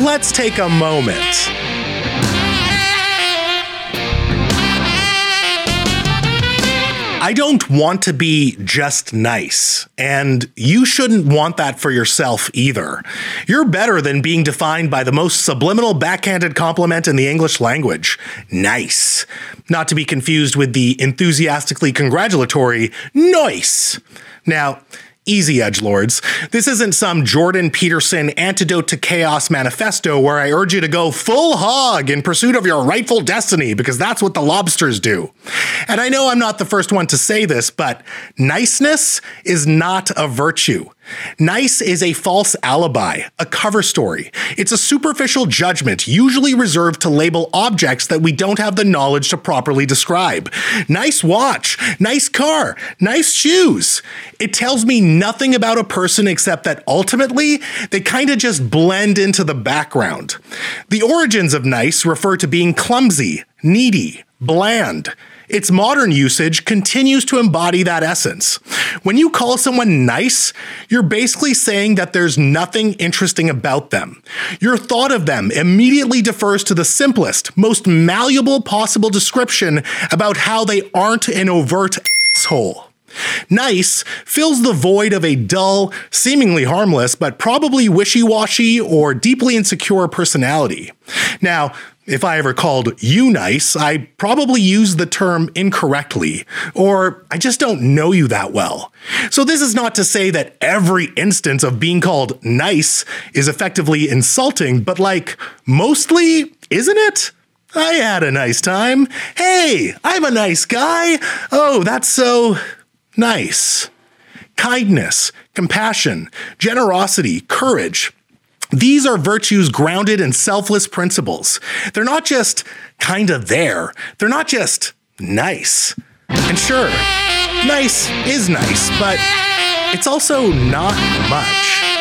let's take a moment. I don't want to be just nice, and you shouldn't want that for yourself either. You're better than being defined by the most subliminal backhanded compliment in the English language, nice. Not to be confused with the enthusiastically congratulatory, nice. Now, easy, edgelords. This isn't some Jordan Peterson Antidote to Chaos manifesto where I urge you to go full hog in pursuit of your rightful destiny, because that's what the lobsters do. And I know I'm not the first one to say this, but niceness is not a virtue. Nice is a false alibi, a cover story. It's a superficial judgment usually reserved to label objects that we don't have the knowledge to properly describe. Nice watch, nice car, nice shoes. It tells me nothing about a person except that ultimately, they kind of just blend into the background. The origins of nice refer to being clumsy, needy, bland. Its modern usage continues to embody that essence. When you call someone nice, you're basically saying that there's nothing interesting about them. Your thought of them immediately defers to the simplest, most malleable possible description about how they aren't an overt asshole. Nice fills the void of a dull, seemingly harmless, but probably wishy-washy or deeply insecure personality. Now, if I ever called you nice, I probably used the term incorrectly, or I just don't know you that well. So this is not to say that every instance of being called nice is effectively insulting, but like, mostly, isn't it? I had a nice time. Hey, I'm a nice guy. Oh, that's so nice. Kindness, compassion, generosity, courage. These are virtues grounded in selfless principles. They're not just kinda there. They're not just nice. And sure, nice is nice, but it's also not much.